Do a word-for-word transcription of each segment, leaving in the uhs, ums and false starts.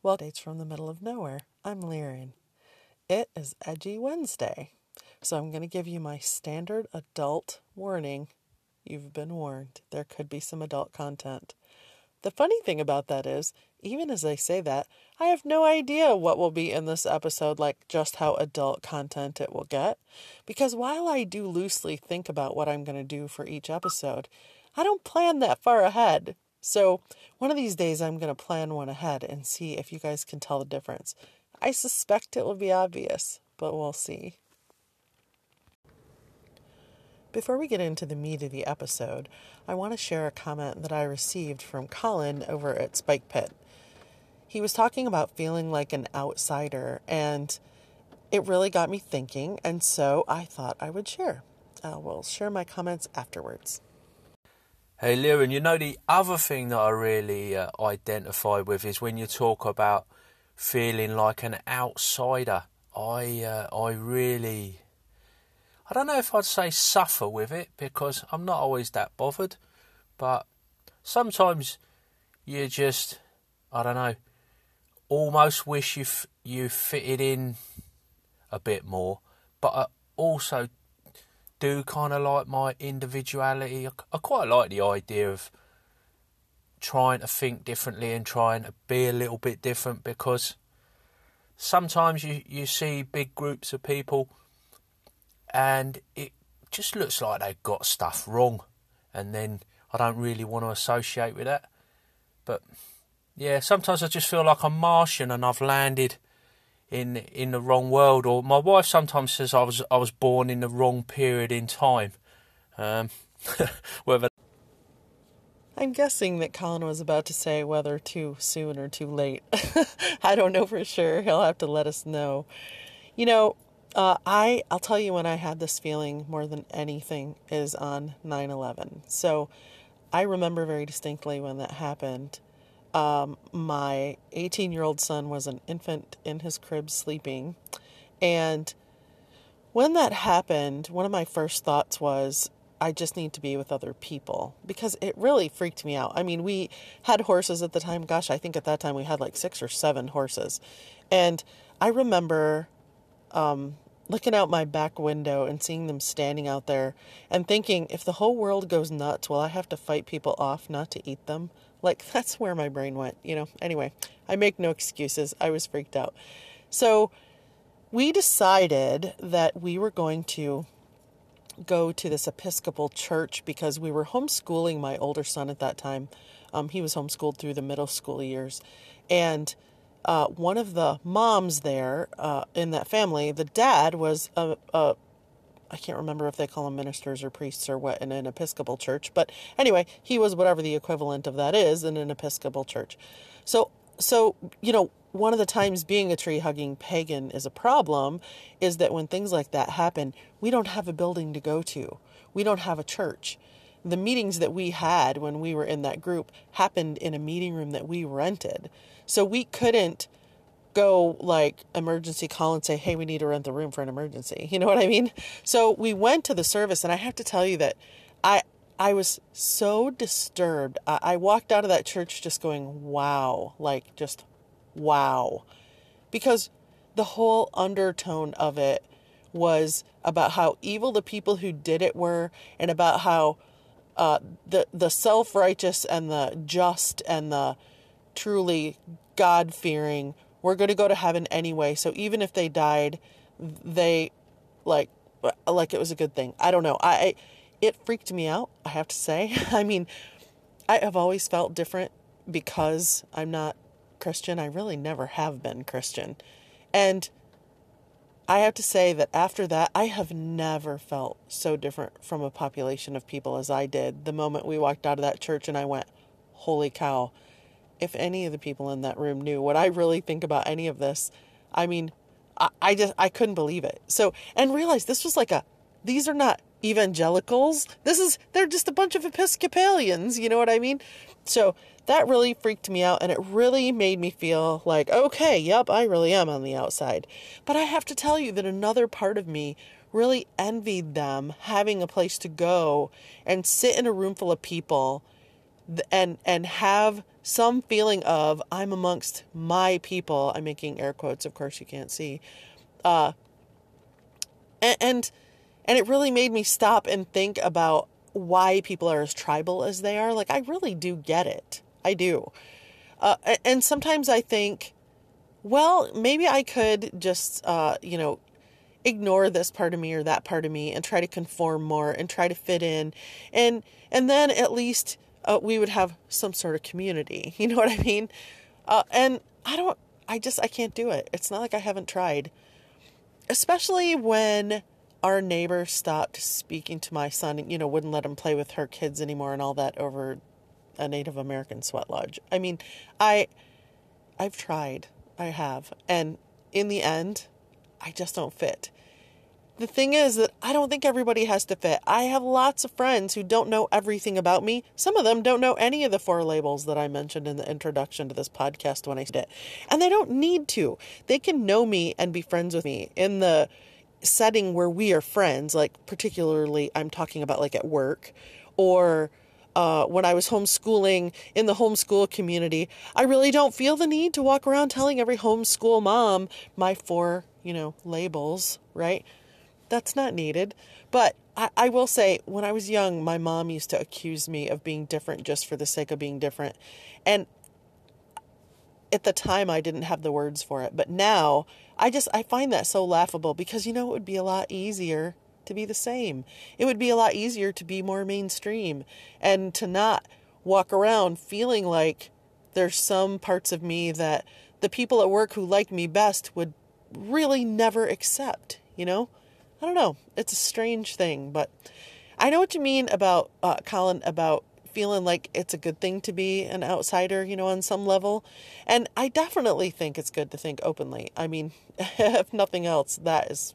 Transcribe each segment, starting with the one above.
Well, dates from the middle of nowhere. I'm Lieren. It is Edgy Wednesday, so I'm going to give you my standard adult warning. You've been warned. There could be some adult content. The funny thing about that is, even as I say that, I have no idea what will be in this episode, like just how adult content it will get. Because while I do loosely think about what I'm going to do for each episode, I don't plan that far ahead. So one of these days I'm going to plan one ahead and see if you guys can tell the difference. I suspect it will be obvious, but we'll see. Before we get into the meat of the episode, I want to share a comment that I received from Colin over at Spike Pit. He was talking about feeling like an outsider, and it really got me thinking, and so I thought I would share. I will share my comments afterwards. Hey, Lieren, you know, the other thing that I really uh, identify with is when you talk about feeling like an outsider. I uh, I really, I don't know if I'd say suffer with it, because I'm not always that bothered. But sometimes you just, I don't know, almost wish you f- you fitted in a bit more. But I also do kind of like my individuality. I, I quite like the idea of trying to think differently and trying to be a little bit different, because sometimes you, you see big groups of people and it just looks like they've got stuff wrong, and then I don't really want to associate with that. But yeah, sometimes I just feel like I'm Martian and I've landed in in the wrong world. Or my wife sometimes says I was I was born in the wrong period in time. Um, whether I'm guessing that Colin was about to say whether too soon or too late. I don't know for sure. He'll have to let us know. You know, uh, I I'll tell you when I had this feeling more than anything is on nine eleven. So I remember very distinctly when that happened. Um, my eighteen-year-old son was an infant in his crib sleeping. And when that happened, one of my first thoughts was, I just need to be with other people, because it really freaked me out. I mean, we had horses at the time. Gosh, I think at that time we had like six or seven horses. And I remember um, looking out my back window and seeing them standing out there and thinking, if the whole world goes nuts, will I have to fight people off not to eat them? Like, that's where my brain went, you know. Anyway, I make no excuses. I was freaked out. So we decided that we were going to go to this Episcopal church, because we were homeschooling my older son at that time. Um, he was homeschooled through the middle school years. And uh, one of the moms there uh, in that family, the dad was a, a I can't remember if they call them ministers or priests or what in an Episcopal church. But anyway, he was whatever the equivalent of that is in an Episcopal church. So, so you know, one of the times being a tree-hugging pagan is a problem is that when things like that happen, we don't have a building to go to. We don't have a church. The meetings that we had when we were in that group happened in a meeting room that we rented. So we couldn't go like emergency call and say, hey, we need to rent the room for an emergency. You know what I mean? So we went to the service, and I have to tell you that I I was so disturbed. I, I walked out of that church just going, wow, like just wow. Because the whole undertone of it was about how evil the people who did it were, and about how uh, the the self-righteous and the just and the truly God-fearing we're going to go to heaven anyway. So even if they died, they like, like it was a good thing. I don't know. I, it freaked me out, I have to say. I mean, I have always felt different because I'm not Christian. I really never have been Christian. And I have to say that after that, I have never felt so different from a population of people as I did the moment we walked out of that church, and I went, holy cow. If any of the people in that room knew what I really think about any of this, I mean, I, I just, I couldn't believe it. So, and realize this was like a, these are not evangelicals. This is, they're just a bunch of Episcopalians. You know what I mean? So that really freaked me out, and it really made me feel like, okay, yep, I really am on the outside. But I have to tell you that another part of me really envied them having a place to go and sit in a room full of people and, and have some feeling of I'm amongst my people. I'm making air quotes. Of course you can't see. Uh, and, and, and it really made me stop and think about why people are as tribal as they are. Like, I really do get it. I do. Uh, and sometimes I think, well, maybe I could just, uh, you know, ignore this part of me or that part of me and try to conform more and try to fit in. And, and then at least, uh, we would have some sort of community, you know what I mean? Uh, and I don't, I just, I can't do it. It's not like I haven't tried, especially when our neighbor stopped speaking to my son and, you know, wouldn't let him play with her kids anymore and all that over a Native American sweat lodge. I mean, I, I've tried, I have. And in the end, I just don't fit. The thing is that I don't think everybody has to fit. I have lots of friends who don't know everything about me. Some of them don't know any of the four labels that I mentioned in the introduction to this podcast when I did it. And they don't need to. They can know me and be friends with me in the setting where we are friends. Like particularly, I'm talking about like at work or Uh, when I was homeschooling in the homeschool community, I really don't feel the need to walk around telling every homeschool mom my four, you know, labels, right? That's not needed. But I, I will say when I was young, my mom used to accuse me of being different just for the sake of being different. And at the time I didn't have the words for it. But now I just, I find that so laughable because, you know, it would be a lot easier to be the same. It would be a lot easier to be more mainstream and to not walk around feeling like there's some parts of me that the people at work who liked me best would really never accept, you know? I don't know. It's a strange thing, but I know what you mean about, uh, Colin, about feeling like it's a good thing to be an outsider, you know, on some level. And I definitely think it's good to think openly. I mean, if nothing else, that is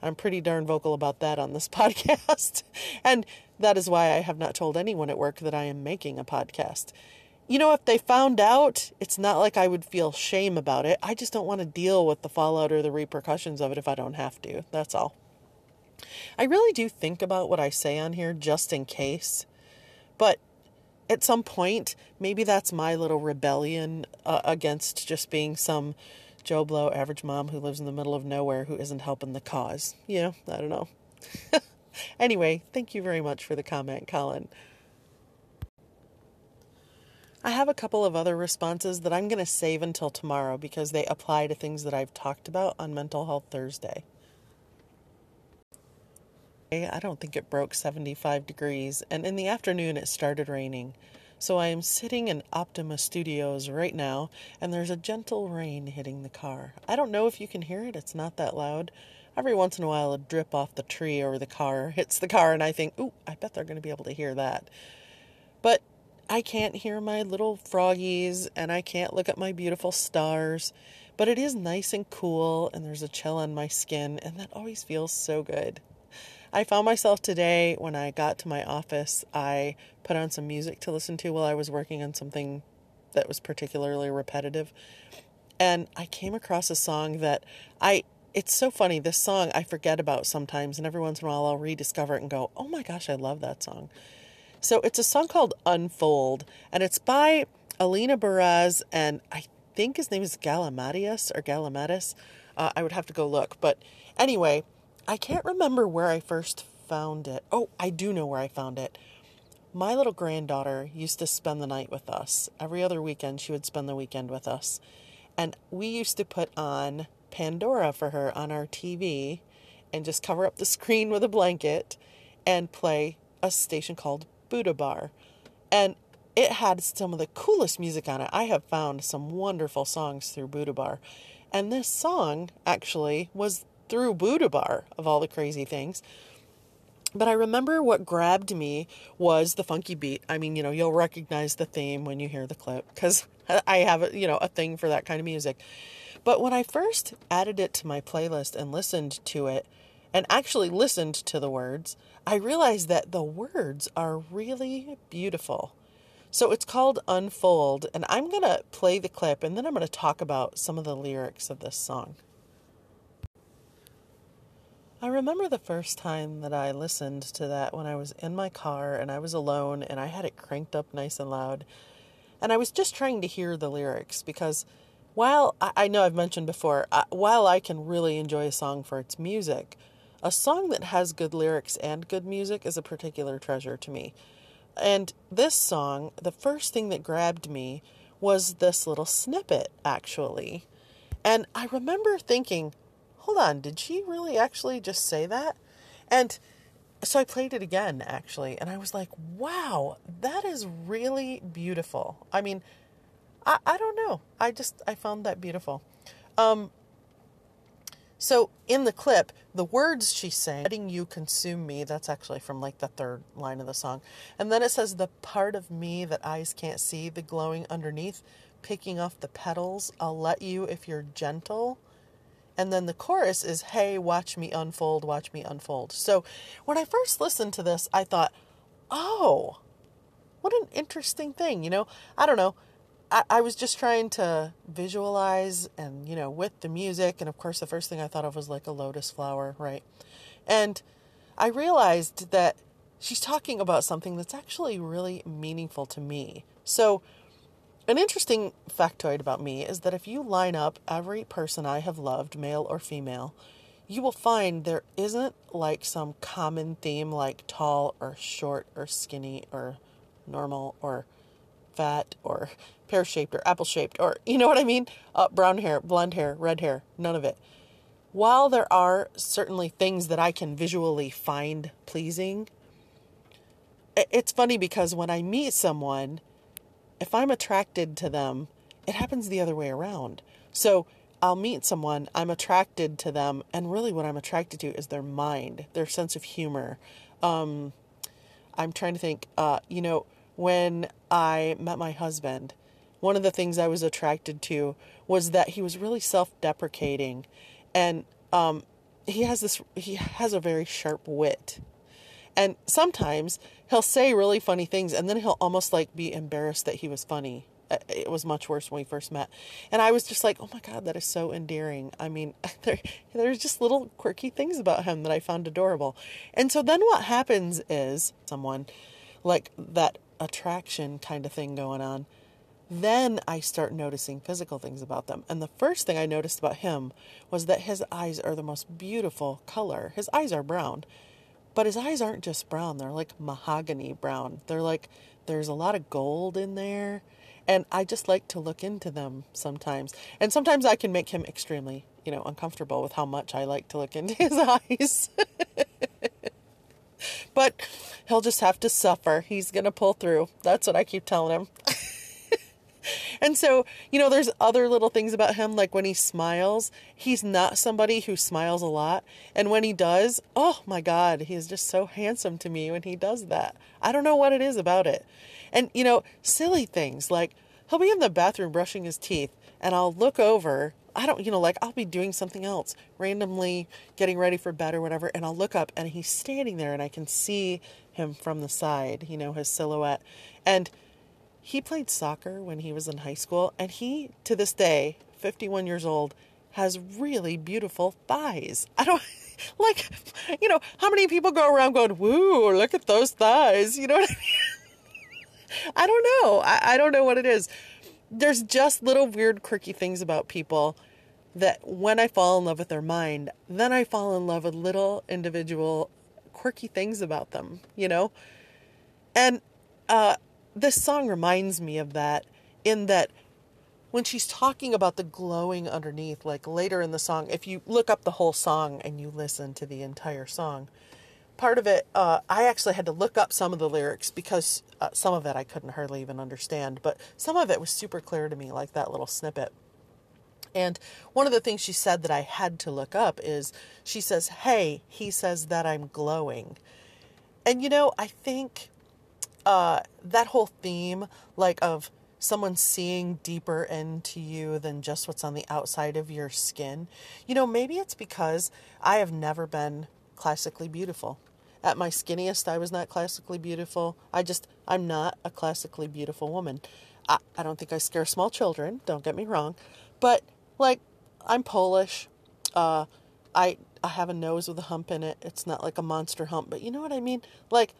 I'm pretty darn vocal about that on this podcast. And that is why I have not told anyone at work that I am making a podcast. You know, if they found out, it's not like I would feel shame about it. I just don't want to deal with the fallout or the repercussions of it if I don't have to. That's all. I really do think about what I say on here just in case. But at some point, maybe that's my little rebellion uh, against just being some Joe Blow, average mom who lives in the middle of nowhere who isn't helping the cause. You know, I don't know. Anyway, thank you very much for the comment, Colin. I have a couple of other responses that I'm going to save until tomorrow because they apply to things that I've talked about on Mental Health Thursday. I don't think it broke seventy-five degrees, and in the afternoon it started raining. So I am sitting in Optima Studios right now, and there's a gentle rain hitting the car. I don't know if you can hear it. It's not that loud. Every once in a while, a drip off the tree or the car hits the car, and I think, ooh, I bet they're going to be able to hear that. But I can't hear my little froggies, and I can't look at my beautiful stars. But it is nice and cool, and there's a chill on my skin, and that always feels so good. I found myself today when I got to my office, I put on some music to listen to while I was working on something that was particularly repetitive. And I came across a song that I, it's so funny, this song I forget about sometimes and every once in a while I'll rediscover it and go, oh my gosh, I love that song. So it's a song called Unfold and it's by Alina Baraz and I think his name is Galimatias or Galimatias. Uh, I would have to go look, but anyway, I can't remember where I first found it. Oh, I do know where I found it. My little granddaughter used to spend the night with us. Every other weekend, she would spend the weekend with us. And we used to put on Pandora for her on our T V and just cover up the screen with a blanket and play a station called Buddha Bar. And it had some of the coolest music on it. I have found some wonderful songs through Buddha Bar. And this song actually was through Buddha Bar, of all the crazy things. But I remember what grabbed me was the funky beat. I mean, you know, you'll recognize the theme when you hear the clip because I have, you know, a thing for that kind of music. But when I first added it to my playlist and listened to it and actually listened to the words, I realized that the words are really beautiful. So it's called Unfold, and I'm going to play the clip and then I'm going to talk about some of the lyrics of this song. I remember the first time that I listened to that when I was in my car and I was alone and I had it cranked up nice and loud And I was just trying to hear the lyrics, because while I, I know I've mentioned before, I, while I can really enjoy a song for its music, a song that has good lyrics and good music is a particular treasure to me. And this song, the first thing that grabbed me was this little snippet, actually. And I remember thinking, hold on, did she really actually just say that? And so I played it again, actually, and I was like, wow, that is really beautiful. I mean, I, I don't know. I just, I found that beautiful. Um, so in the clip, the words she sang, letting you consume me, that's actually from like the third line of the song. And then it says, the part of me that eyes can't see, the glowing underneath, picking off the petals, I'll let you if you're gentle. And then the chorus is, hey, watch me unfold, watch me unfold. So when I first listened to this, I thought, oh, what an interesting thing. You know, I don't know. I, I was just trying to visualize and, you know, with the music. And of course, the first thing I thought of was like a lotus flower, right? And I realized that she's talking about something that's actually really meaningful to me. So an interesting factoid about me is that if you line up every person I have loved, male or female, you will find there isn't like some common theme like tall or short or skinny or normal or fat or pear-shaped or apple-shaped or, you know what I mean? Uh, brown hair, blonde hair, red hair, none of it. While there are certainly things that I can visually find pleasing, it's funny because when I meet someone, if I'm attracted to them, it happens the other way around. So I'll meet someone, I'm attracted to them, and really what I'm attracted to is their mind, their sense of humor. Um, I'm trying to think, uh, you know, when I met my husband, one of the things I was attracted to was that he was really self-deprecating, and um, he has this, he has a very sharp wit. And sometimes he'll say really funny things and then he'll almost like be embarrassed that he was funny. It was much worse when we first met. And I was just like, oh my God, that is so endearing. I mean, there, there's just little quirky things about him that I found adorable. And so then what happens is someone like that attraction kind of thing going on. Then I start noticing physical things about them. And the first thing I noticed about him was that his eyes are the most beautiful color. His eyes are brown. But his eyes aren't just brown. They're like mahogany brown. They're like, there's a lot of gold in there. And I just like to look into them sometimes. And sometimes I can make him extremely, you know, uncomfortable with how much I like to look into his eyes. But he'll just have to suffer. He's going to pull through. That's what I keep telling him. And so, you know, there's other little things about him. Like when he smiles, he's not somebody who smiles a lot. And when he does, oh my God, he is just so handsome to me when he does that. I don't know what it is about it. And, you know, silly things like he'll be in the bathroom brushing his teeth and I'll look over. I don't, you know, like I'll be doing something else, randomly getting ready for bed or whatever. And I'll look up and he's standing there and I can see him from the side, you know, his silhouette. And he played soccer when he was in high school, and he, to this day, fifty-one years old, has really beautiful thighs. I don't, like, you know, how many people go around going, woo, look at those thighs, you know what I mean? I don't know. I, I don't know what it is. There's just little weird, quirky things about people that when I fall in love with their mind, then I fall in love with little individual quirky things about them, you know? And, uh... this song reminds me of that, in that when she's talking about the glowing underneath, like later in the song, if you look up the whole song and you listen to the entire song, part of it, uh, I actually had to look up some of the lyrics because uh, some of it I couldn't hardly even understand, but some of it was super clear to me, like that little snippet. And one of the things she said that I had to look up is she says, hey, he says that I'm glowing. And, you know, I think Uh, that whole theme, like of someone seeing deeper into you than just what's on the outside of your skin. You know, maybe it's because I have never been classically beautiful. At my skinniest, I was not classically beautiful. I just, I'm not a classically beautiful woman. I, I don't think I scare small children. Don't get me wrong. But like, I'm Polish. Uh, I, I have a nose with a hump in it. It's not like a monster hump, but you know what I mean? Like,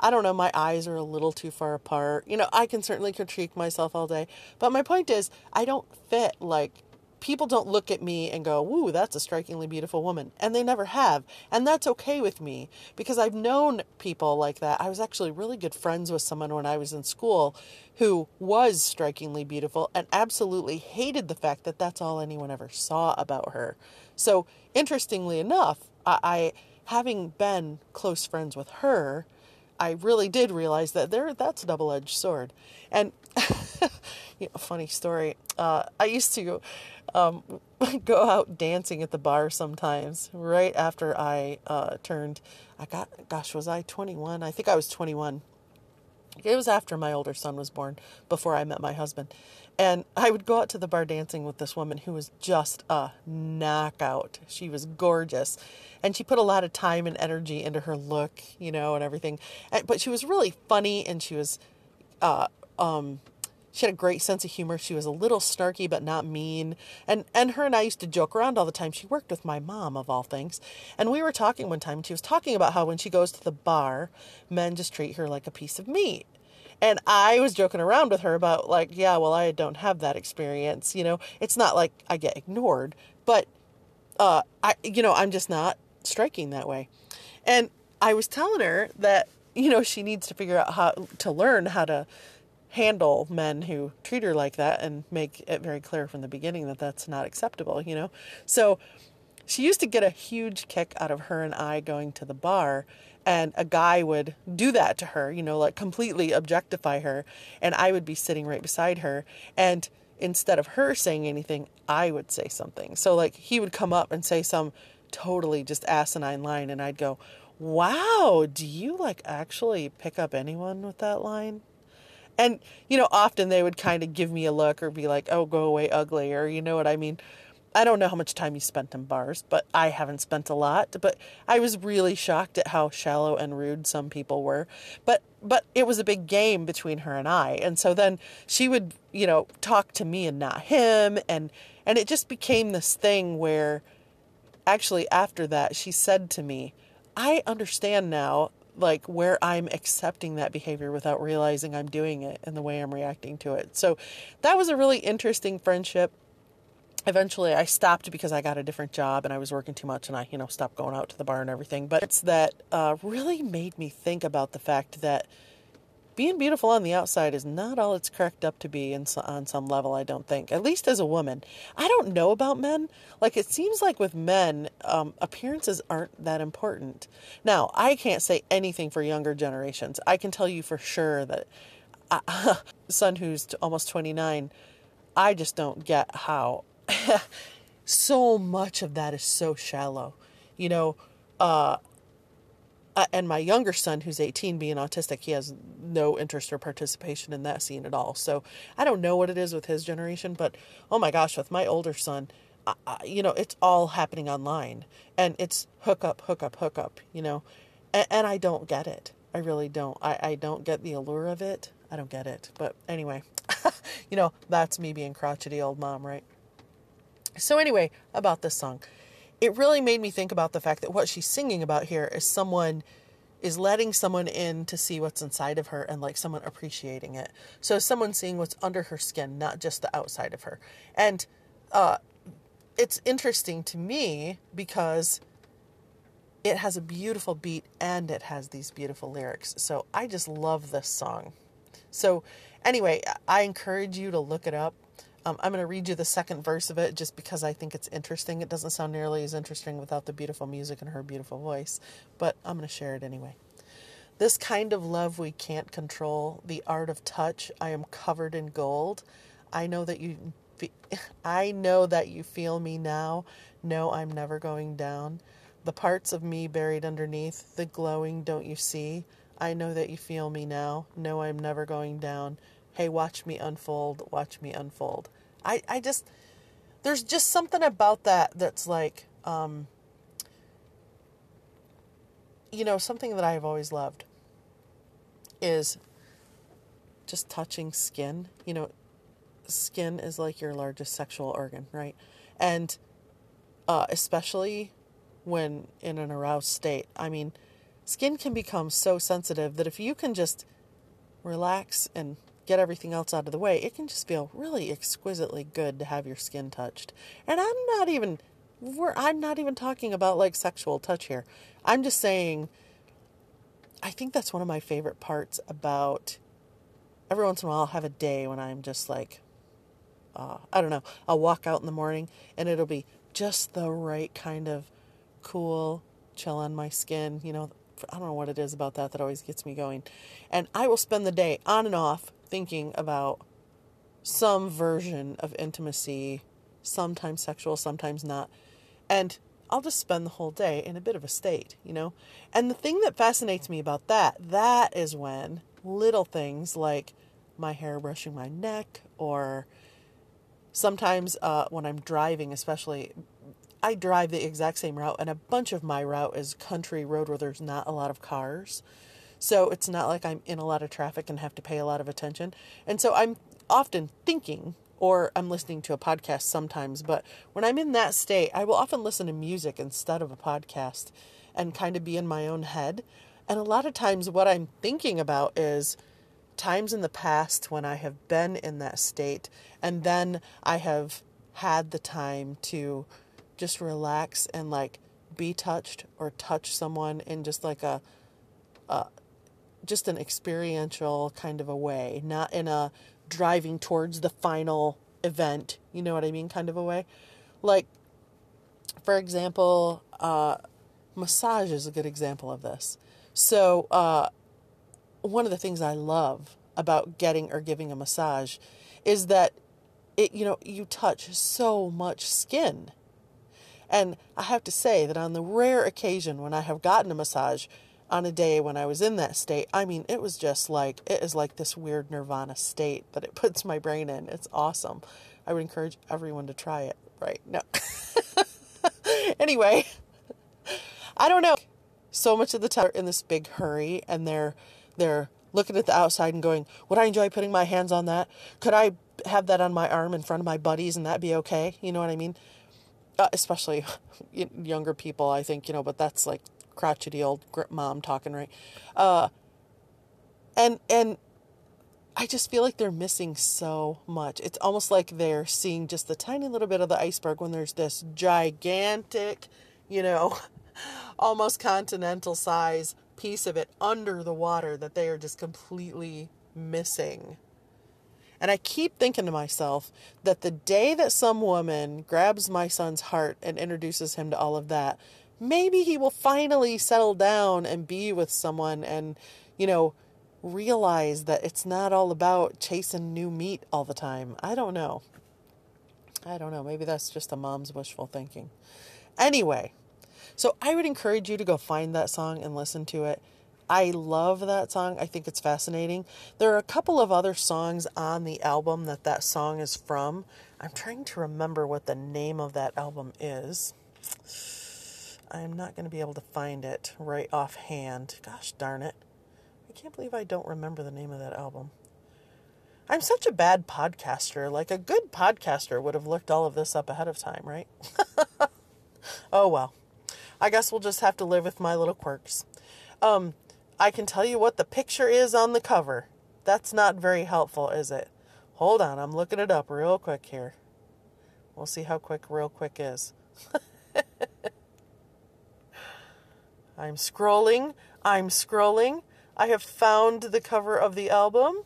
I don't know, my eyes are a little too far apart. You know, I can certainly critique myself all day. But my point is, I don't fit, like, people don't look at me and go, woo, that's a strikingly beautiful woman. And they never have. And that's okay with me, because I've known people like that. I was actually really good friends with someone when I was in school who was strikingly beautiful and absolutely hated the fact that that's all anyone ever saw about her. So interestingly enough, I, I having been close friends with her, I really did realize that there that's a double-edged sword. And you know, funny story. Uh, I used to um, go out dancing at the bar sometimes right after I uh, turned, I got, gosh, was I twenty-one? I think I was twenty-one. It was after my older son was born, before I met my husband. And I would go out to the bar dancing with this woman who was just a knockout. She was gorgeous. And she put a lot of time and energy into her look, you know, and everything. But she was really funny, and she was... Uh, um, She had a great sense of humor. She was a little snarky, but not mean. And and her and I used to joke around all the time. She worked with my mom, of all things. And we were talking one time, and she was talking about how when she goes to the bar, men just treat her like a piece of meat. And I was joking around with her about, like, yeah, well, I don't have that experience. You know, it's not like I get ignored, but, uh, I you know, I'm just not striking that way. And I was telling her that, you know, she needs to figure out how to learn how to handle men who treat her like that and make it very clear from the beginning that that's not acceptable, you know? So she used to get a huge kick out of her and I going to the bar, and a guy would do that to her, you know, like completely objectify her. And I would be sitting right beside her, and instead of her saying anything, I would say something. So like he would come up and say some totally just asinine line, and I'd go, wow, do you like actually pick up anyone with that line? And, you know, often they would kind of give me a look or be like, oh, go away, ugly, or you know what I mean? I don't know how much time you spent in bars, but I haven't spent a lot. But I was really shocked at how shallow and rude some people were. But but it was a big game between her and I. And so then she would, you know, talk to me and not him. And, and it just became this thing where actually after that, she said to me, I understand now, like, where I'm accepting that behavior without realizing I'm doing it and the way I'm reacting to it. So that was a really interesting friendship. Eventually I stopped because I got a different job and I was working too much, and I, you know, stopped going out to the bar and everything. But it's that uh, really made me think about the fact that being beautiful on the outside is not all it's cracked up to be in, on some level, I don't think. At least as a woman. I don't know about men. Like, it seems like with men, um, appearances aren't that important. Now, I can't say anything for younger generations. I can tell you for sure that I, son who's almost twenty-nine, I just don't get how so much of that is so shallow. You know, uh... Uh, and my younger son, who's eighteen, being autistic, he has no interest or participation in that scene at all. So I don't know what it is with his generation, but oh my gosh, with my older son, I, I, you know, it's all happening online, and it's hook up, hook up, hook up, you know, and, and I don't get it. I really don't. I, I don't get the allure of it. I don't get it. But anyway, you know, that's me being crotchety old mom, right? So anyway, about this song. It really made me think about the fact that what she's singing about here is someone is letting someone in to see what's inside of her, and like someone appreciating it. So someone seeing what's under her skin, not just the outside of her. And uh, it's interesting to me because it has a beautiful beat and it has these beautiful lyrics. So I just love this song. So anyway, I encourage you to look it up. Um, I'm going to read you the second verse of it just because I think it's interesting. It doesn't sound nearly as interesting without the beautiful music and her beautiful voice, but I'm going to share it anyway. This kind of love we can't control, the art of touch, I am covered in gold. I know that you fe- I know that you feel me now. No, I'm never going down. The parts of me buried underneath, the glowing, don't you see? I know that you feel me now. No, I'm never going down. Hey, watch me unfold, watch me unfold. I, I just, there's just something about that that's like, um, you know, something that I've always loved is just touching skin. You know, skin is like your largest sexual organ, right? And uh, especially when in an aroused state. I mean, Skin can become so sensitive that if you can just relax and get everything else out of the way, it can just feel really exquisitely good to have your skin touched. And I'm not even, we're, I'm not even talking about like sexual touch here. I'm just saying, I think that's one of my favorite parts about, every once in a while I'll have a day when I'm just like, uh, I don't know, I'll walk out in the morning and it'll be just the right kind of cool chill on my skin, you know, I don't know what it is about that that always gets me going. And I will spend the day on and off thinking about some version of intimacy, sometimes sexual, sometimes not. And I'll just spend the whole day in a bit of a state, you know. And the thing that fascinates me about that, that is when little things like my hair brushing my neck, or sometimes uh, when I'm driving especially, I drive the exact same route, and a bunch of my route is country road where there's not a lot of cars. So it's not like I'm in a lot of traffic and have to pay a lot of attention. And so I'm often thinking, or I'm listening to a podcast sometimes, but when I'm in that state, I will often listen to music instead of a podcast and kind of be in my own head. And a lot of times what I'm thinking about is times in the past when I have been in that state, and then I have had the time to just relax and like be touched or touch someone in just like a, uh, just an experiential kind of a way, not in a driving towards the final event, you know what I mean, kind of a way. Like, for example, uh, massage is a good example of this. So, uh, one of the things I love about getting or giving a massage is that it, you know, you touch so much skin. And I have to say that on the rare occasion when I have gotten a massage on a day when I was in that state, I mean, it was just like, it is like this weird nirvana state that it puts my brain in. It's awesome. I would encourage everyone to try it right now. Anyway, I don't know. So much of the time they're in this big hurry and they're, they're looking at the outside and going, would I enjoy putting my hands on that? Could I have that on my arm in front of my buddies and that be okay? You know what I mean? Uh, especially younger people, I think, you know, but that's like crotchety old mom talking, right? Uh, and, and I just feel like they're missing so much. It's almost like they're seeing just the tiny little bit of the iceberg when there's this gigantic, you know, almost continental size piece of it under the water that they are just completely missing. And I keep thinking to myself that the day that some woman grabs my son's heart and introduces him to all of that, maybe he will finally settle down and be with someone and, you know, realize that it's not all about chasing new meat all the time. I don't know. I don't know. Maybe that's just a mom's wishful thinking. Anyway, so I would encourage you to go find that song and listen to it. I love that song. I think it's fascinating. There are a couple of other songs on the album that that song is from. I'm trying to remember what the name of that album is. I'm not going to be able to find it right offhand. Gosh darn it. I can't believe I don't remember the name of that album. I'm such a bad podcaster. Like, a good podcaster would have looked all of this up ahead of time, right? Oh, well. I guess we'll just have to live with my little quirks. Um... I can tell you what the picture is on the cover. That's not very helpful, is it? Hold on, I'm looking it up real quick here. We'll see how quick real quick is. I'm scrolling. I'm scrolling. I have found the cover of the album.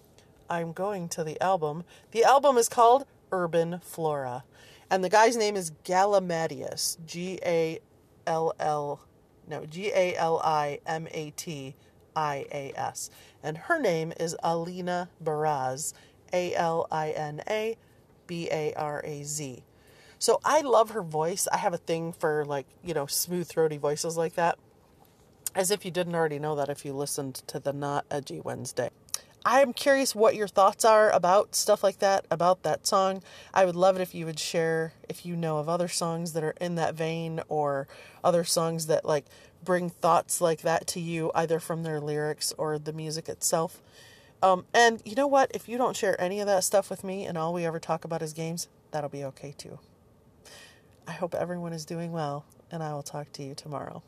I'm going to the album. The album is called Urban Flora. And the guy's name is Galimatias. G A L L No, G A L I M A T I A S. And her name is Alina Baraz, A L I N A B A R A Z. So I love her voice. I have a thing for, like, you know, smooth, throaty voices like that. As if you didn't already know that if you listened to the Not Edgy Wednesday. I'm curious what your thoughts are about stuff like that, about that song. I would love it if you would share if you know of other songs that are in that vein, or other songs that like bring thoughts like that to you, either from their lyrics or the music itself. Um, and you know what? If you don't share any of that stuff with me and all we ever talk about is games, that'll be okay too. I hope everyone is doing well, and I will talk to you tomorrow.